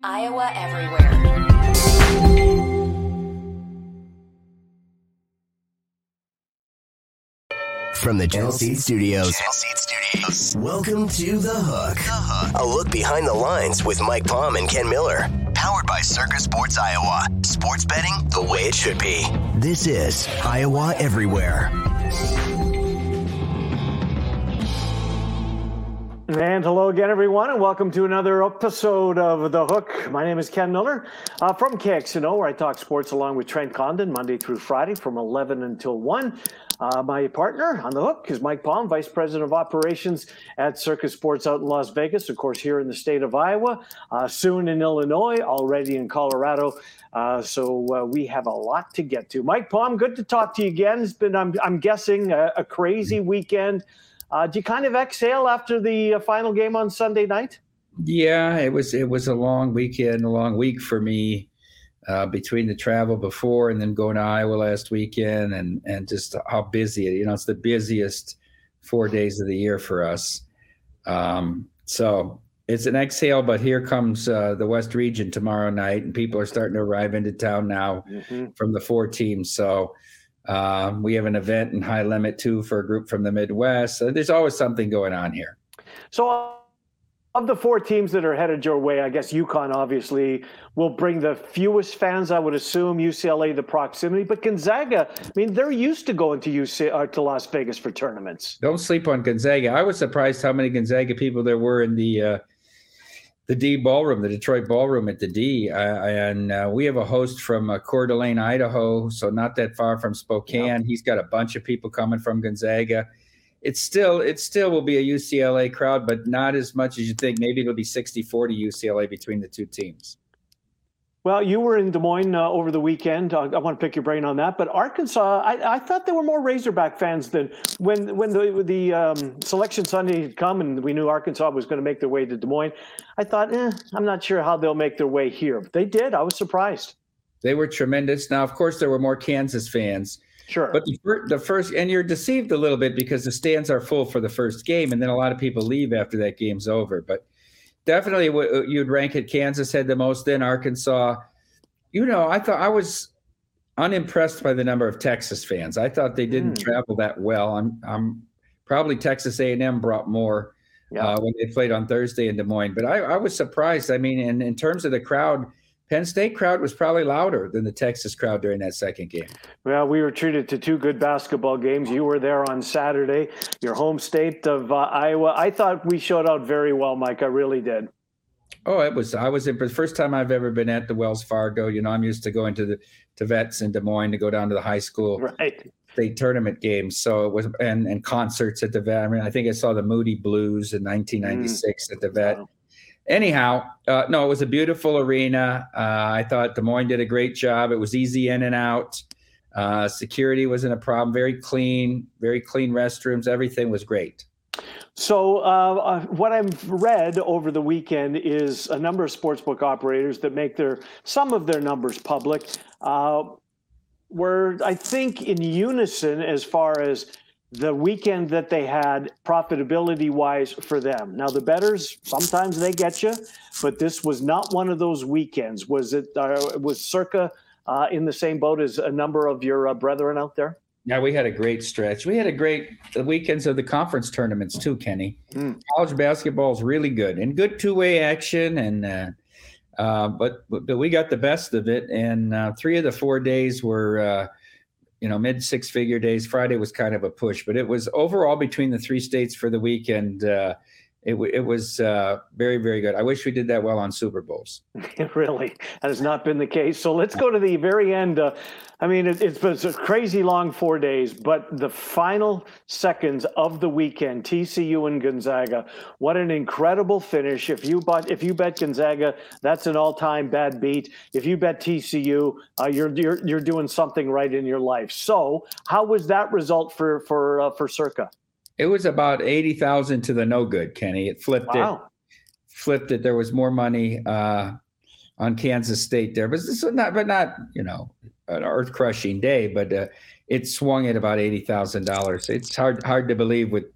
Iowa Everywhere. From the Jaelsee Studios. Welcome to The Hook. A look behind the lines with Mike Palm and Ken Miller. Powered by Circa Sports Iowa. Sports betting the way it should be. This is Iowa Everywhere. And hello again, everyone, and welcome to another episode of The Hook. My name is Ken Miller from KXNO, where I talk sports along with Trent Condon Monday through Friday from 11 until 1. My partner on The Hook is Mike Palm, Vice President of Operations at Circa Sports out in Las Vegas, of course, here in the state of Iowa, soon in Illinois, already in Colorado. So we have a lot to get to. Mike Palm, good to talk to you again. It's been, I'm guessing, a crazy weekend. Do you kind of exhale after the final game on Sunday night? Yeah, it was a long weekend, a long week for me between the travel before and then going to Iowa last weekend and just how busy it is. You know, it's the busiest 4 days of the year for us. So it's an exhale, but here comes the West Region tomorrow night, and people are starting to arrive into town now from the four teams. So we have an event in High Limit, too, for a group from the Midwest. So there's always something going on here. So of the four teams that are headed your way, I guess UConn obviously will bring the fewest fans, I would assume, UCLA, the proximity. But Gonzaga, I mean, they're used to going to Las Vegas for tournaments. Don't sleep on Gonzaga. I was surprised how many Gonzaga people there were in the D Ballroom, the Detroit Ballroom at the D. And we have a host from Coeur d'Alene, Idaho, so not that far from Spokane. Yep. He's got a bunch of people coming from Gonzaga. It still will be a UCLA crowd, but not as much as you think. Maybe it'll be 60-40 UCLA between the two teams. Well, you were in Des Moines over the weekend. I want to pick your brain on that. But Arkansas, I thought there were more Razorback fans than when the Selection Sunday had come and we knew Arkansas was going to make their way to Des Moines. I thought, I'm not sure how they'll make their way here. But they did. I was surprised. They were tremendous. Now, of course, there were more Kansas fans. Sure. But the first – and you're deceived a little bit because the stands are full for the first game, and then a lot of people leave after that game's over. But – definitely, you'd rank it. Kansas had the most, then Arkansas. You know, I thought I was unimpressed by the number of Texas fans. I thought they didn't travel that well. I'm probably Texas A&M brought more when they played on Thursday in Des Moines. But I was surprised. I mean, in terms of the crowd, Penn State crowd was probably louder than the Texas crowd during that second game. Well, we were treated to two good basketball games. You were there on Saturday, your home state of Iowa. I thought we showed out very well, Mike. I really did. Oh, I was impressed. First time I've ever been at the Wells Fargo. You know, I'm used to going to Vets in Des Moines to go down to the high school state tournament games. So it was and concerts at the Vet. I mean, I think I saw the Moody Blues in 1996 at the Vet. Wow. Anyhow, it was a beautiful arena. I thought Des Moines did a great job. It was easy in and out. Security wasn't a problem. Very clean restrooms. Everything was great. So what I've read over the weekend is a number of sportsbook operators that make some of their numbers public were, I think, in unison as far as the weekend that they had profitability-wise for them. Now, the bettors, sometimes they get you, but this was not one of those weekends. Was it? Was Circa in the same boat as a number of your brethren out there? Yeah, we had a great stretch. We had a great weekends of the conference tournaments too, Kenny. College basketball is really good and good two-way action, and but we got the best of it. And 3 of the 4 days were. Mid six-figure days. Friday was kind of a push, but it was overall between the three states for the weekend. It was very, very good. I wish we did that well on Super Bowls. Really, that has not been the case. So let's go to the very end. I mean, it's been a crazy long 4 days, but the final seconds of the weekend, TCU and Gonzaga. What an incredible finish! If you bet Gonzaga, that's an all-time bad beat. If you bet TCU, you're doing something right in your life. So how was that result for Circa? It was about 80,000 to the no good, Kenny. It flipped it. There was more money on Kansas State there, but this was not an earth crushing day. But it swung at about $80,000. It's hard to believe with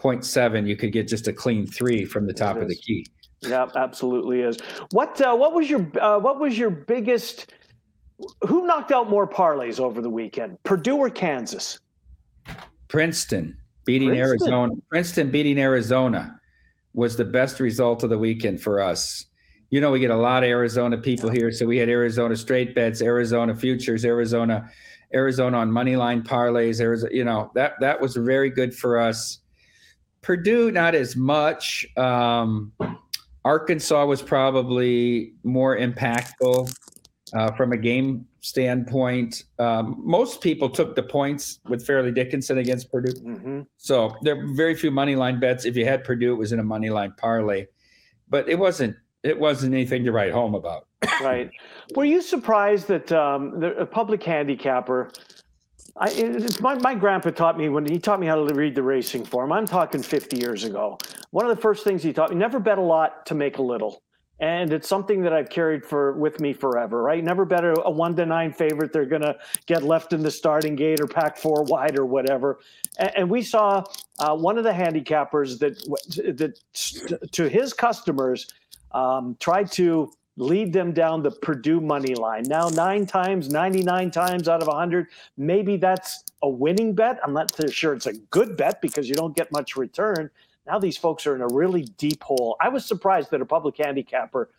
0.7 you could get just a clean three from the top of the key. Yeah, absolutely is. What was your biggest? Who knocked out more parlays over the weekend? Purdue or Kansas? Princeton beating Arizona was the best result of the weekend for us. You know, we get a lot of Arizona people here, so we had Arizona straight bets, Arizona futures, Arizona on money line parlays. Arizona, you know, that was very good for us. Purdue, not as much. Arkansas was probably more impactful from a game standpoint. Most people took the points with Fairleigh Dickinson against Purdue. Mm-hmm. So there were very few money line bets. If you had Purdue, it was in a money line parlay. But it wasn't anything to write home about. Right. Were you surprised that a public handicapper – my grandpa taught me when he taught me how to read the racing form. I'm talking 50 years ago. One of the first things he taught me: never bet a lot to make a little, and it's something that I've carried with me forever. Right? Never bet a 1-9 favorite. They're gonna get left in the starting gate or pack four wide or whatever. And we saw one of the handicappers that to his customers tried to lead them down the Purdue money line. Now 99 times out of 100, maybe that's a winning bet. I'm not sure it's a good bet because you don't get much return. Now these folks are in a really deep hole. I was surprised that a public handicapper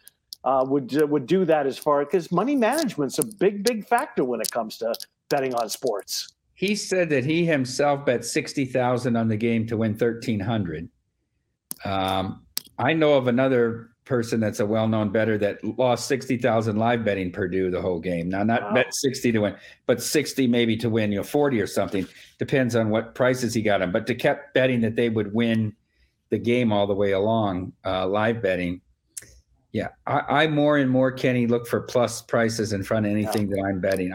would do that, as far because money management's a big factor when it comes to betting on sports. He said that he himself bet $60,000 on the game to win $1,300. I know of another person that's a well-known bettor that lost 60,000 live betting Purdue the whole game. Now, not bet 60 to win, but 60 maybe to win, 40 or something. Depends on what prices he got them. But they kept betting that they would win the game all the way along, live betting. Yeah, I more and more, Kenny, look for plus prices in front of anything that I'm betting.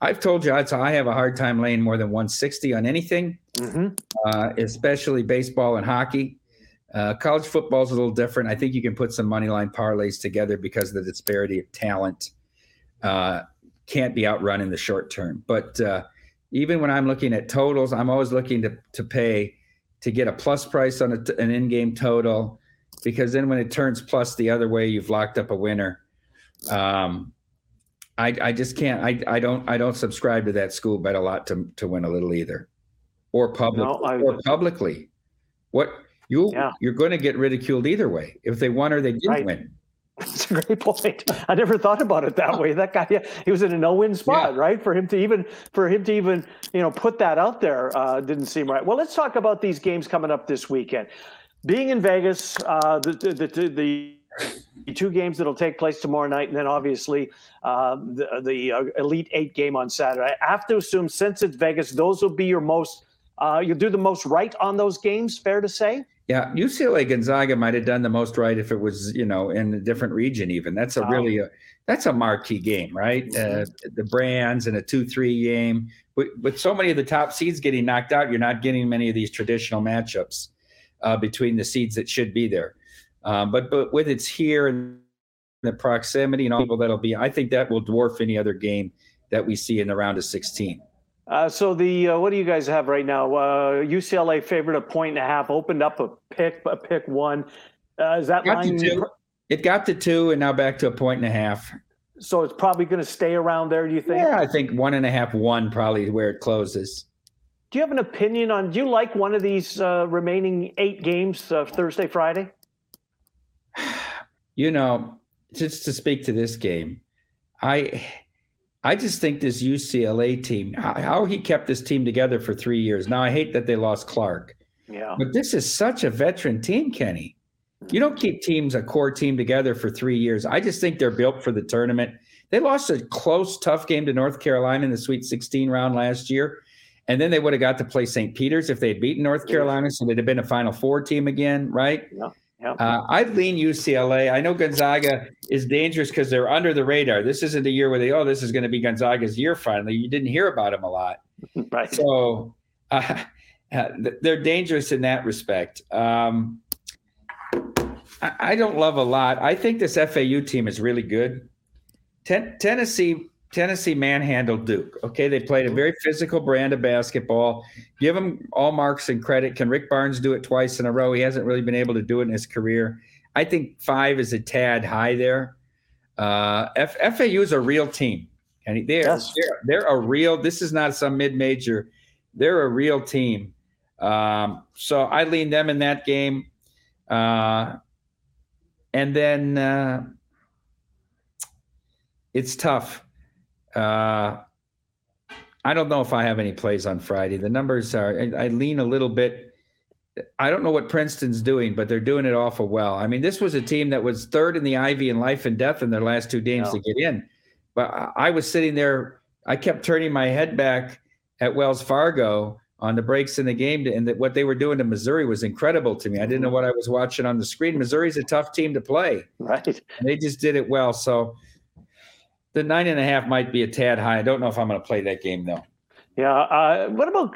I've told you, I have a hard time laying more than 160 on anything, especially baseball and hockey. College football is a little different. I think you can put some money line parlays together because of the disparity of talent. Can't be outrun in the short term. But even when I'm looking at totals, I'm always looking to pay to get a plus price on an in-game total, because then when it turns plus the other way, you've locked up a winner. I just can't. I don't subscribe to that school bet a lot to win a little either, or publicly. What? You're going to get ridiculed either way if they won or they didn't win. That's a great point. I never thought about it that way. That guy, he was in a no-win spot, right? For him to even put that out there didn't seem right. Well, let's talk about these games coming up this weekend. Being in Vegas, the two games that'll take place tomorrow night, and then obviously the Elite Eight game on Saturday. I have to assume, since it's Vegas, those will be your most. You'll do the most right on those games. Fair to say. Yeah, UCLA Gonzaga might have done the most right if it was, in a different region even. That's a marquee game, right? The Brands and a 2-3 game. With so many of the top seeds getting knocked out, you're not getting many of these traditional matchups between the seeds that should be there. But with it's here and the proximity and all people that'll be, I think that will dwarf any other game that we see in the round of 16. So what do you guys have right now? UCLA favored 1.5, opened up a pick one. Is that line? It got to 2 and now back to 1.5. So it's probably going to stay around there, do you think? Yeah, I think 1.5-1 probably where it closes. Do you have an opinion on, do you like one of these remaining 8 games Thursday, Friday? Just to speak to this game, I just think this UCLA team, how he kept this team together for 3 years. Now, I hate that they lost Clark. Yeah. But this is such a veteran team, Kenny. You don't keep a core team together for 3 years. I just think they're built for the tournament. They lost a close, tough game to North Carolina in the Sweet 16 round last year. And then they would have got to play St. Peter's if they'd beaten North Carolina. So they'd have been a Final Four team again, right? Yeah. Yep. I'd lean UCLA. I know Gonzaga is dangerous because they're under the radar. This isn't a year where this is going to be Gonzaga's year finally. You didn't hear about him a lot. Right. So they're dangerous in that respect. I don't love a lot. I think this FAU team is really good. Tennessee manhandled Duke. Okay, they played a very physical brand of basketball. Give them all marks and credit. Can Rick Barnes do it twice in a row? He hasn't really been able to do it in his career. I think five is a tad high there. FAU is a real team, and they're a real. This is not some mid-major. They're a real team. So I lean them in that game. And then it's tough. I don't know if I have any plays on Friday. The numbers are – I lean a little bit. I don't know what Princeton's doing, but they're doing it awful well. I mean, this was a team that was third in the Ivy in life and death in their last two games to get in. But I was sitting there. I kept turning my head back at Wells Fargo on the breaks in the game, and that what they were doing to Missouri was incredible to me. I didn't know what I was watching on the screen. Missouri's a tough team to play. Right. And they just did it well. So – the 9.5 might be a tad high. I don't know if I'm going to play that game though. Yeah. What about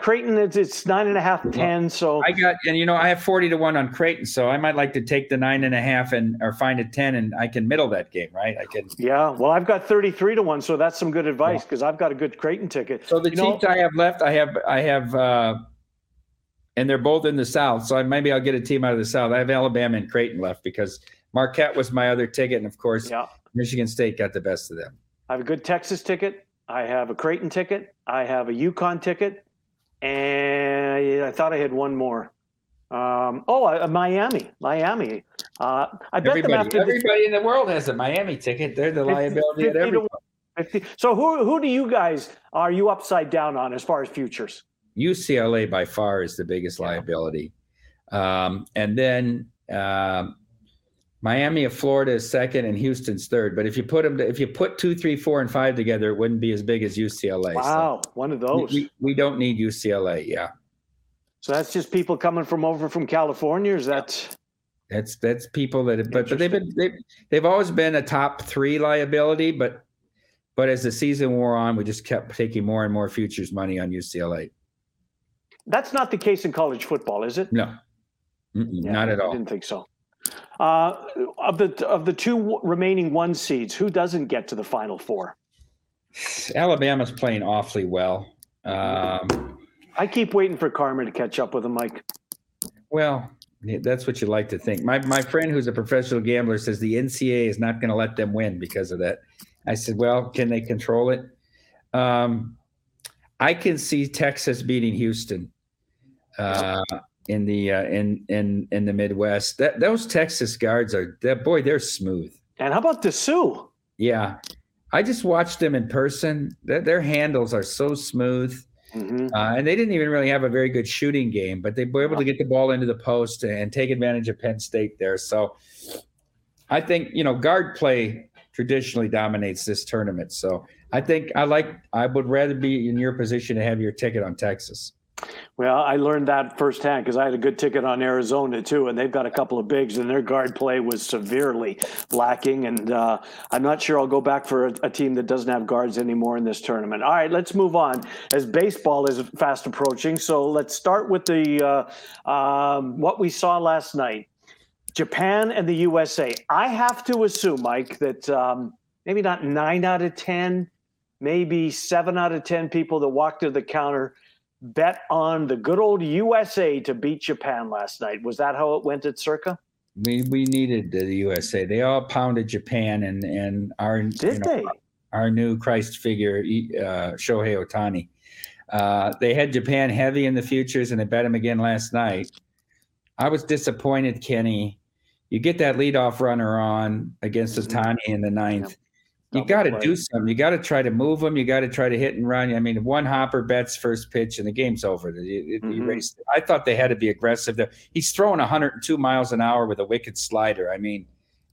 Creighton? It's 9.5, 10. So I have 40-1 on Creighton, so I might like to take the 9.5 and or find a 10, and I can middle that game, right? I can. Yeah. Well, I've got 33-1, so that's some good advice because I've got a good Creighton ticket. So the teams I have left, I have, and they're both in the South. So maybe I'll get a team out of the South. I have Alabama and Creighton left because Marquette was my other ticket, and of course. Yeah. Michigan State got the best of them. I have a good Texas ticket. I have a Creighton ticket. I have a UConn ticket. And I thought I had one more. Miami. I bet everybody in the world has a Miami ticket. They're the liability at everyone. So who do you guys, are you upside down on as far as futures? UCLA by far is the biggest liability. And then Miami of Florida is second and Houston's third. But if you put them, if you put 2, 3, 4, and 5 together, it wouldn't be as big as UCLA. Wow, so one of those. We don't need UCLA. Yeah. So that's just people coming from over from California. Is that? That's people that. But they've always been a top three liability. But as the season wore on, we just kept taking more and more futures money on UCLA. That's not the case in college football, is it? No, not at all. I didn't think so. Of the two remaining one seeds, who doesn't get to the Final Four? Alabama's playing awfully well. I keep waiting for Carmen to catch up with him, Mike. Well, that's what you like to think. My friend who's a professional gambler says the NCAA is not going to let them win because of that. I said, well, can they control it? I can see Texas beating Houston. In the Midwest, those Texas guards are they're smooth. And how about the Sioux? Yeah, I just watched them in person. Their handles are so smooth, and they didn't even really have a very good shooting game, but they were able to get the ball into the post and take advantage of Penn State there. So, I think guard play traditionally dominates this tournament. So, I would rather be in your position to have your ticket on Texas. Well, I learned that firsthand because I had a good ticket on Arizona, too, and they've got a couple of bigs, and their guard play was severely lacking. And I'm not sure I'll go back for a team that doesn't have guards anymore in this tournament. All right, let's move on as baseball is fast approaching. So let's start with the what we saw last night, Japan and the USA. I have to assume, Mike, that maybe not 9 out of 10, maybe 7 out of 10 people that walked to the counter bet on the good old USA to beat Japan last night. Was that how it went at Circa? We needed the USA. They all pounded Japan and our new Christ figure, Shohei Ohtani. They had Japan heavy in the futures, and they bet him again last night. I was disappointed, Kenny. You get that leadoff runner on against Ohtani in the ninth. Yep. You got to do something. You got to try to move them. You got to try to hit and run. I mean, one hopper bets first pitch and the game's over. I thought they had to be aggressive. He's throwing 102 miles an hour with a wicked slider. I mean,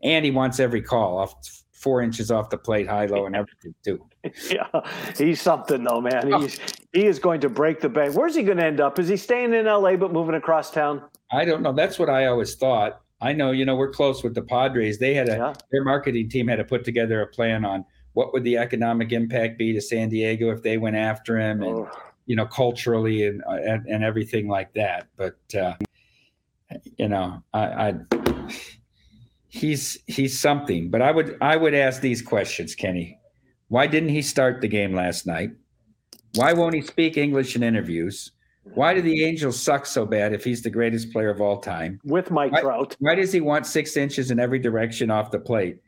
and he wants every call off 4 inches off the plate, high, low, and everything too. Yeah, he's something though, man. He is going to break the bank. Where's he going to end up? Is he staying in LA but moving across town? I don't know. That's what I always thought. I know, we're close with the Padres. They had their marketing team had to put together a plan on what would the economic impact be to San Diego if they went after him, and culturally and everything like that. But he's something. But I would ask these questions, Kenny. Why didn't he start the game last night? Why won't he speak English in interviews? Why do the Angels suck so bad if he's the greatest player of all time? With Mike Trout. Why does he want 6 inches in every direction off the plate?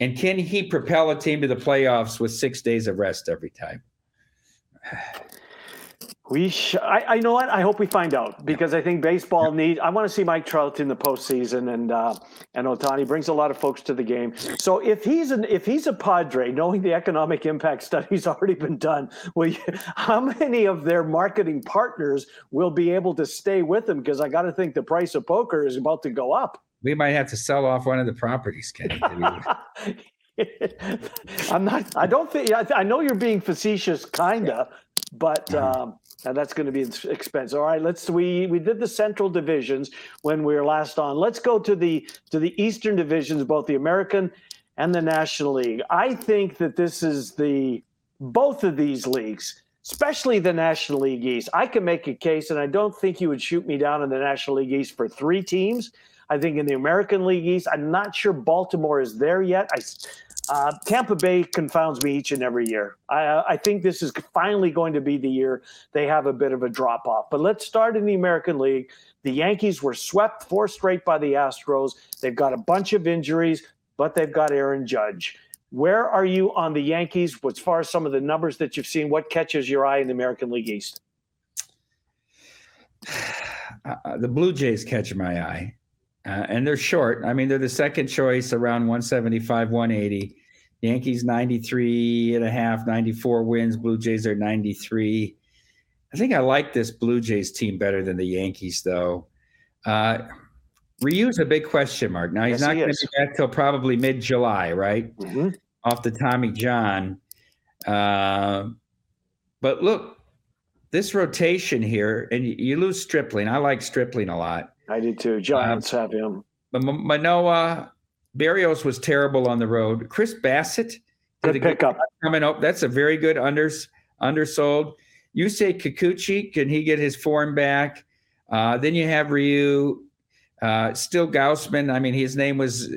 And can he propel a team to the playoffs with 6 days of rest every time? I know what. I hope we find out, because I think baseball needs. I want to see Mike Trout in the postseason, and Ohtani brings a lot of folks to the game. So if he's a Padre, knowing the economic impact study's already been done, how many of their marketing partners will be able to stay with him? Because I got to think the price of poker is about to go up. We might have to sell off one of the properties, Kenny. I'm not. I don't think. I know you're being facetious, kinda, but. And that's going to be expensive. All right, we did the Central Divisions when we were last on. Let's go to the Eastern Divisions, both the American and the National League. I think that this is both of these leagues, especially the National League East. I can make a case, and I don't think you would shoot me down in the National League East for three teams. I think in the American League East, I'm not sure Baltimore is there yet. Tampa Bay confounds me each and every year. I think this is finally going to be the year they have a bit of a drop-off. But let's start in the American League. The Yankees were swept 4 straight by the Astros. They've got a bunch of injuries, but they've got Aaron Judge. Where are you on the Yankees as far as some of the numbers that you've seen? What catches your eye in the American League East? The Blue Jays catch my eye. And they're short. I mean, they're the second choice around 175, 180. Yankees 93.5, 94 wins. Blue Jays are 93. I think I like this Blue Jays team better than the Yankees, though. Ryu's a big question mark. Now, he's not going to be back till probably mid-July, right? Mm-hmm. Off the Tommy John. But look, this rotation here, and you lose Stripling. I like Stripling a lot. I did too. Giants have him. Manoah, Berrios was terrible on the road. Chris Bassett did a good pickup coming up. That's a very good undersold. You say Kikuchi, can he get his form back? Then you have Ryu, still Gausman. I mean, his name was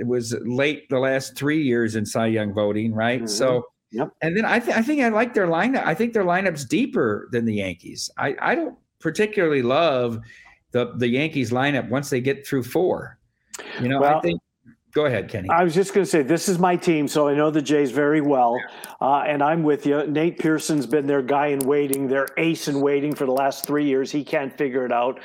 late the last 3 years in Cy Young voting, right? Mm-hmm. So, yep. And then I think I like their lineup. I think their lineup's deeper than the Yankees. I don't particularly love the Yankees lineup once they get through 4. You know, well, I think – go ahead, Kenny. I was just going to say, this is my team, so I know the Jays very well, and I'm with you. Nate Pearson's been their guy in waiting, their ace in waiting for the last 3 years. He can't figure it out.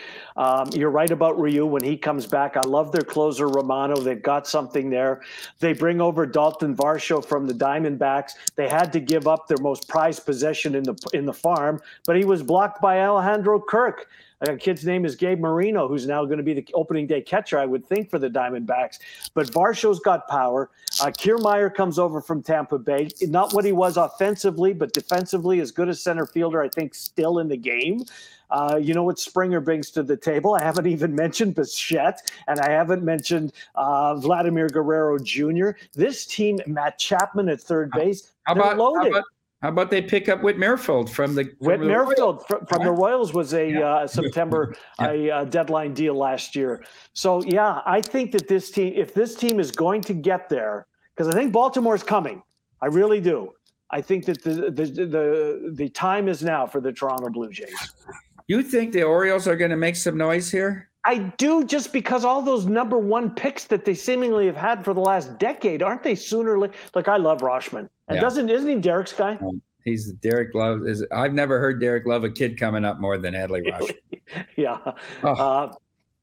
You're right about Ryu when he comes back. I love their closer, Romano. They've got something there. They bring over Dalton Varsho from the Diamondbacks. They had to give up their most prized possession in the farm, but he was blocked by Alejandro Kirk. A kid's name is Gabe Moreno, who's now going to be the opening day catcher, I would think, for the Diamondbacks. But Varsho's got power. Kiermaier comes over from Tampa Bay. Not what he was offensively, but defensively as good a center fielder, I think, still in the game. You know what Springer brings to the table? I haven't even mentioned Bichette, and I haven't mentioned Vladimir Guerrero Jr. This team, Matt Chapman at third base, they're loaded. How about they pick up Whit Merrifield from the Royals was a September deadline deal last year. So, yeah, I think that this team, if this team is going to get there, because I think Baltimore's coming. I really do. I think that the time is now for the Toronto Blue Jays. You think the Orioles are going to make some noise here? I do, just because all those number one picks that they seemingly have had for the last decade, aren't they sooner? Like I love Rauschman. And isn't he Derek's guy? He's Derek Love. I've never heard Derek Love a kid coming up more than Adley Rauschman. Yeah. Oh.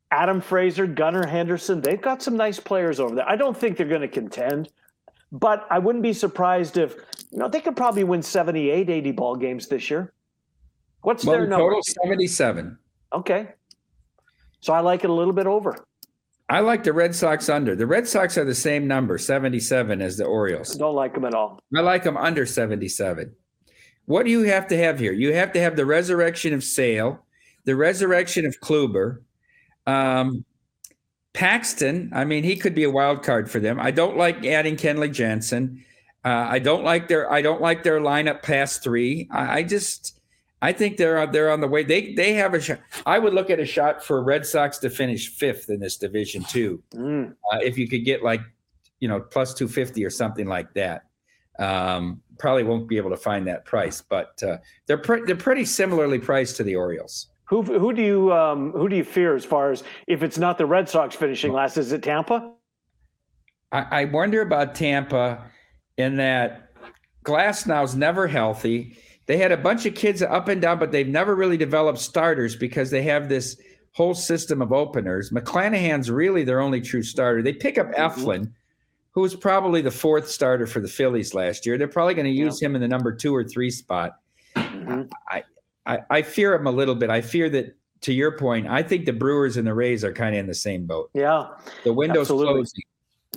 Adam Frazier, Gunnar Henderson, they've got some nice players over there. I don't think they're going to contend, but I wouldn't be surprised if they could probably win 78, 80 ball games this year. What's their number? Total 77. Okay. So I like it a little bit over. I like the Red Sox under. The Red Sox are the same number, 77, as the Orioles. Don't like them at all. I like them under 77. What do you have to have here? You have to have the resurrection of Sale, the resurrection of Kluber. Paxton, I mean, he could be a wild card for them. I don't like adding Kenley Jansen. I don't like their lineup past 3. I think they're on the way. They have a shot. I would look at a shot for Red Sox to finish 5th in this division too, if you could get plus 250 or something like that. Probably won't be able to find that price, but they're pretty similarly priced to the Orioles. Who do you fear as far as if it's not the Red Sox finishing last? Is it Tampa? I wonder about Tampa in that Glasnow's never healthy. They had a bunch of kids up and down, but they've never really developed starters because they have this whole system of openers. McClanahan's really their only true starter. They pick up Eflin, who was probably the fourth starter for the Phillies last year. They're probably going to use him in the number 2 or 3 spot. I fear him a little bit. I fear that, to your point, I think the Brewers and the Rays are kind of in the same boat. Yeah. The window's closing.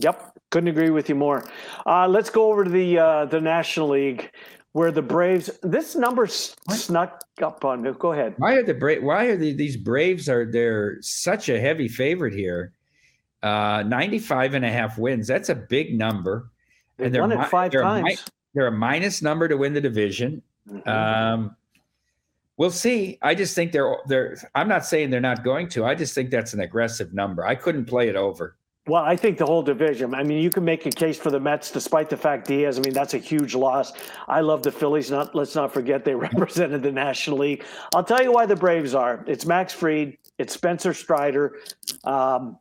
Yep. Couldn't agree with you more. Let's go over to the National League where the Braves – this number snuck up on me. Go ahead. Why are these Braves they're such a heavy favorite here? 95.5 wins. That's a big number. They've won it 5 times. They're a minus number to win the division. We'll see. I just think they're. I'm not saying they're not going to. I just think that's an aggressive number. I couldn't play it over. Well, I think the whole division. I mean, you can make a case for the Mets, despite the fact Diaz. I mean, that's a huge loss. I love the Phillies. Let's not forget they represented the National League. I'll tell you why the Braves are. It's Max Fried. It's Spencer Strider.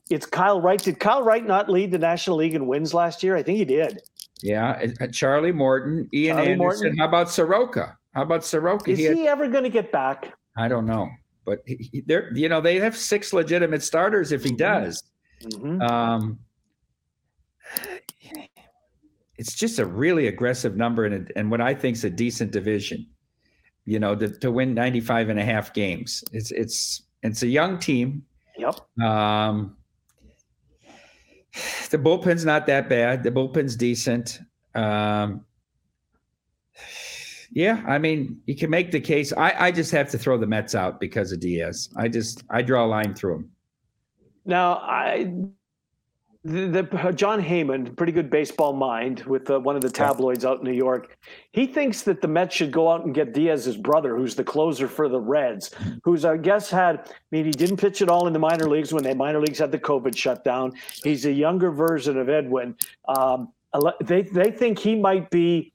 It's Kyle Wright. Did Kyle Wright not lead the National League in wins last year? I think he did. Yeah, Charlie Morton, Ian Anderson. How about Soroka? Is he ever going to get back? I don't know, but they have 6 legitimate starters if he does. It's just a really aggressive number and what I think is a decent division. You know, to win 95.5 games, it's a young team. Yep. The bullpen's not that bad. The bullpen's decent. Yeah, I mean, you can make the case. I just have to throw the Mets out because of Diaz. I draw a line through them. Now, John Heyman, pretty good baseball mind with one of the tabloids out in New York, he thinks that the Mets should go out and get Diaz's brother, who's the closer for the Reds, who's, I guess, he didn't pitch at all in the minor leagues when the minor leagues had the COVID shutdown. He's a younger version of Edwin. They think he might be.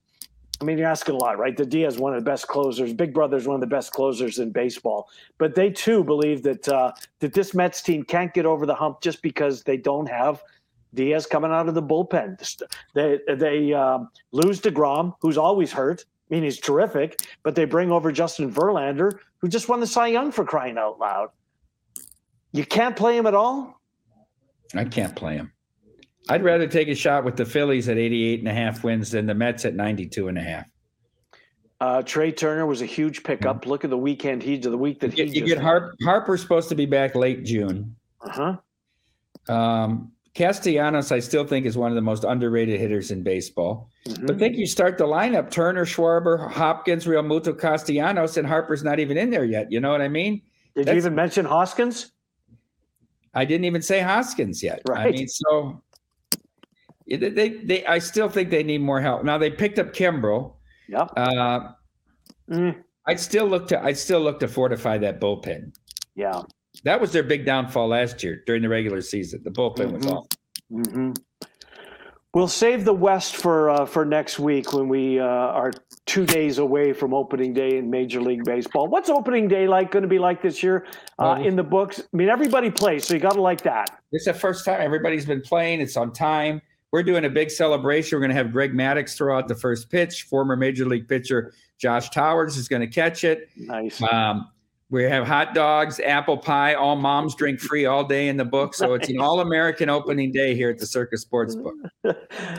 I mean, you're asking a lot, right? The Diaz, one of the best closers. Big Brother's one of the best closers in baseball. But they, too, believe that this Mets team can't get over the hump just because they don't have Diaz coming out of the bullpen. They lose DeGrom, who's always hurt. I mean, he's terrific. But they bring over Justin Verlander, who just won the Cy Young, for crying out loud. You can't play him at all? I can't play him. I'd rather take a shot with the Phillies at 88.5 wins than the Mets at 92.5. Trey Turner was a huge pickup. Look at the weekend he did. The week that you get Harper's supposed to be back late June. Castellanos, I still think, is one of the most underrated hitters in baseball. But I think you start the lineup: Turner, Schwarber, Hopkins, Realmuto, Castellanos, and Harper's not even in there yet. You know what I mean? Did you even mention Hoskins? I didn't even say Hoskins yet. Right. I mean, so. I still think they need more help. Now they picked up Kimbrel. Yep. I'd still look to fortify that bullpen. Yeah. That was their big downfall last year during the regular season. The bullpen was off. We'll save the West for next week when we are 2 days away from opening day in Major League Baseball. What's opening day going to be like this year in the books? I mean, everybody plays, so you got to like that. It's the first time everybody's been playing. It's on time. We're doing a big celebration. We're going to have Greg Maddux throw out the first pitch. Former Major League pitcher Josh Towers is going to catch it. Nice. We have hot dogs, apple pie, all moms drink free all day in the book. So it's an all-American opening day here at the Circa Sportsbook.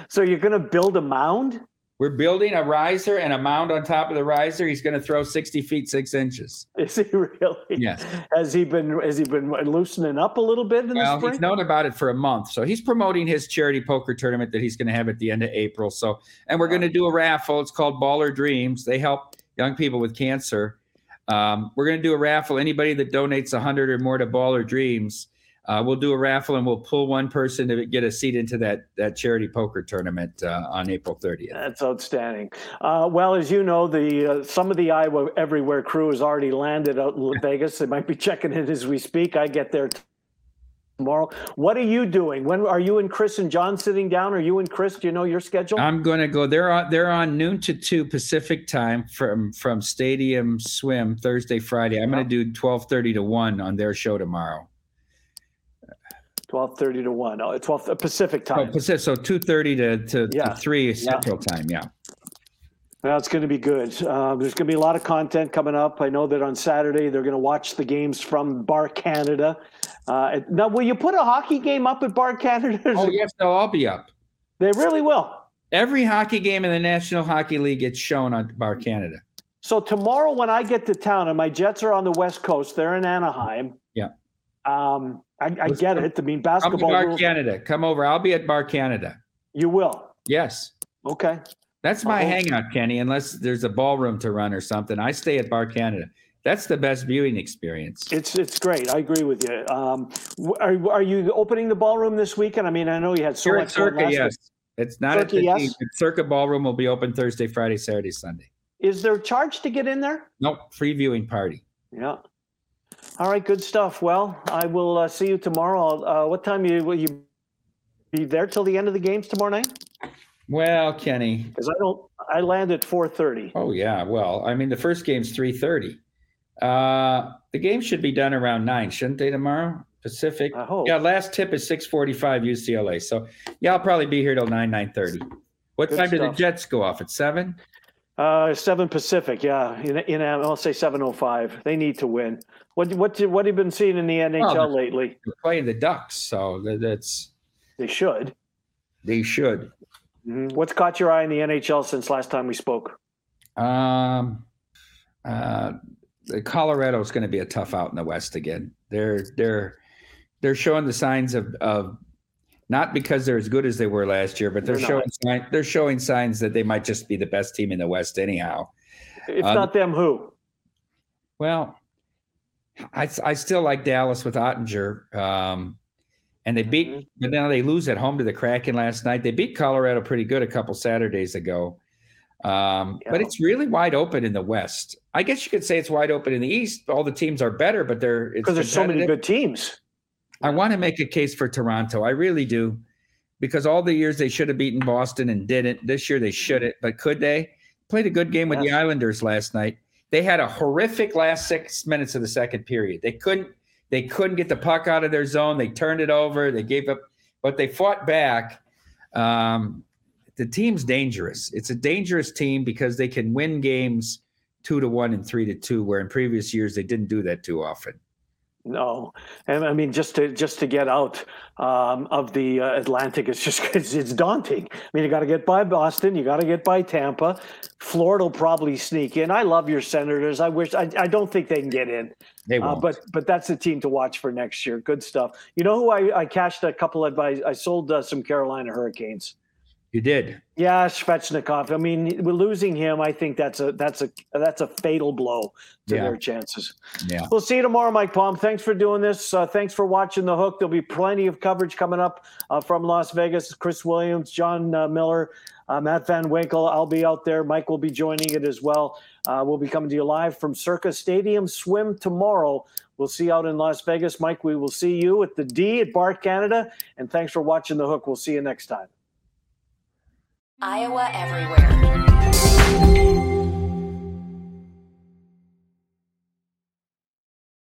So you're going to build a mound? We're building a riser and a mound on top of the riser. He's going to throw 60 feet, 6 inches. Is he really? Yes. Has he been loosening up a little bit in the spring? Well, he's known about it for a month. So he's promoting his charity poker tournament that he's going to have at the end of April. So, and we're going to do a raffle. It's called Baller Dreams. They help young people with cancer. We're going to do a raffle. Anybody that donates 100 or more to Baller Dreams, we'll do a raffle and we'll pull one person to get a seat into that charity poker tournament on April 30th. That's outstanding. Well, as you know, some of the Iowa Everywhere crew has already landed out in Vegas. They might be checking in as we speak. I get there tomorrow. What are you doing? When are you and Chris and John sitting down? Are you and Chris? Do you know your schedule? I'm going to go. They're on noon to 2 Pacific time from Stadium Swim Thursday, Friday. I'm going to do 12:30 to 1 on their show tomorrow. 12:30 to 1. Oh, 12 Pacific time. Oh, Pacific. So 2:30 to 3 Central time. Yeah. Well, it's going to be good. There's going to be a lot of content coming up. I know that on Saturday they're going to watch the games from Bar Canada. Now, will you put a hockey game up at Bar Canada? Oh, yes, they'll all be up. They really will. Every hockey game in the National Hockey League gets shown on Bar Canada. So tomorrow when I get to town, and my Jets are on the West Coast, they're in Anaheim. Yeah. I get it. I mean, basketball. Come to Bar Canada. Come over. I'll be at Bar Canada. You will? Yes. Okay. That's my hangout, Kenny, unless there's a ballroom to run or something. I stay at Bar Canada. That's the best viewing experience. It's great. I agree with you. Are you opening the ballroom this weekend? I mean, I know you had so much fun last week. Yes. It's not at the team. Circa Ballroom will be open Thursday, Friday, Saturday, Sunday. Is there a charge to get in there? Nope. Free viewing party. Yeah. All right. Good stuff. Well, I will see you tomorrow. What time will you be there till the end of the games tomorrow night? Well, Kenny, because I land at 4:30. Oh yeah. Well, I mean, the first game's 3:30. The game should be done around 9, shouldn't they, tomorrow? Pacific. I hope. Yeah. Last tip is 6:45 UCLA. So yeah, I'll probably be here till 9:30. What time do the Jets go off? At 7? 7 Pacific. Yeah. I'll say 7:05. They need to win. What have you been seeing in the NHL lately? They're playing the Ducks, so that's. They should. They should. What's caught your eye in the NHL since last time we spoke? Colorado's going to be a tough out in the West again. They're showing the signs of not because they're as good as they were last year, but they're showing signs that they might just be the best team in the West anyhow. If not them, who? Well, I still like Dallas with Ottinger. And they beat, but now they lose at home to the Kraken last night. They beat Colorado pretty good a couple Saturdays ago. But it's really wide open in the West. I guess you could say it's wide open in the East. All the teams are better, but because there's so many good teams. I want to make a case for Toronto. I really do, because all the years they should have beaten Boston and didn't. This year they shouldn't, but could they? Played a good game with the Islanders last night. They had a horrific last 6 minutes of the second period. They couldn't get the puck out of their zone. They turned it over. They gave up, but they fought back. The team's dangerous. It's a dangerous team because they can win games 2-1 and 3-2, where in previous years they didn't do that too often. No, and I mean just to get out of the Atlantic, it's daunting. I mean, you got to get by Boston, you got to get by Tampa. Florida will probably sneak in. I love your Senators. I don't think they can get in. They won't. But that's the team to watch for next year. Good stuff. You know who I cashed a couple of buys. I sold some Carolina Hurricanes. You did. Yeah, Svechnikov. I mean, we're losing him. I think that's a fatal blow to their chances. Yeah. We'll see you tomorrow, Mike Palm. Thanks for doing this. Thanks for watching The Hook. There'll be plenty of coverage coming up from Las Vegas. Chris Williams, John Miller, Matt Van Winkle. I'll be out there. Mike will be joining it as well. We'll be coming to you live from Circa Stadium Swim tomorrow. We'll see you out in Las Vegas. Mike, we will see you at the D at Bar Canada. And thanks for watching The Hook. We'll see you next time. Iowa everywhere.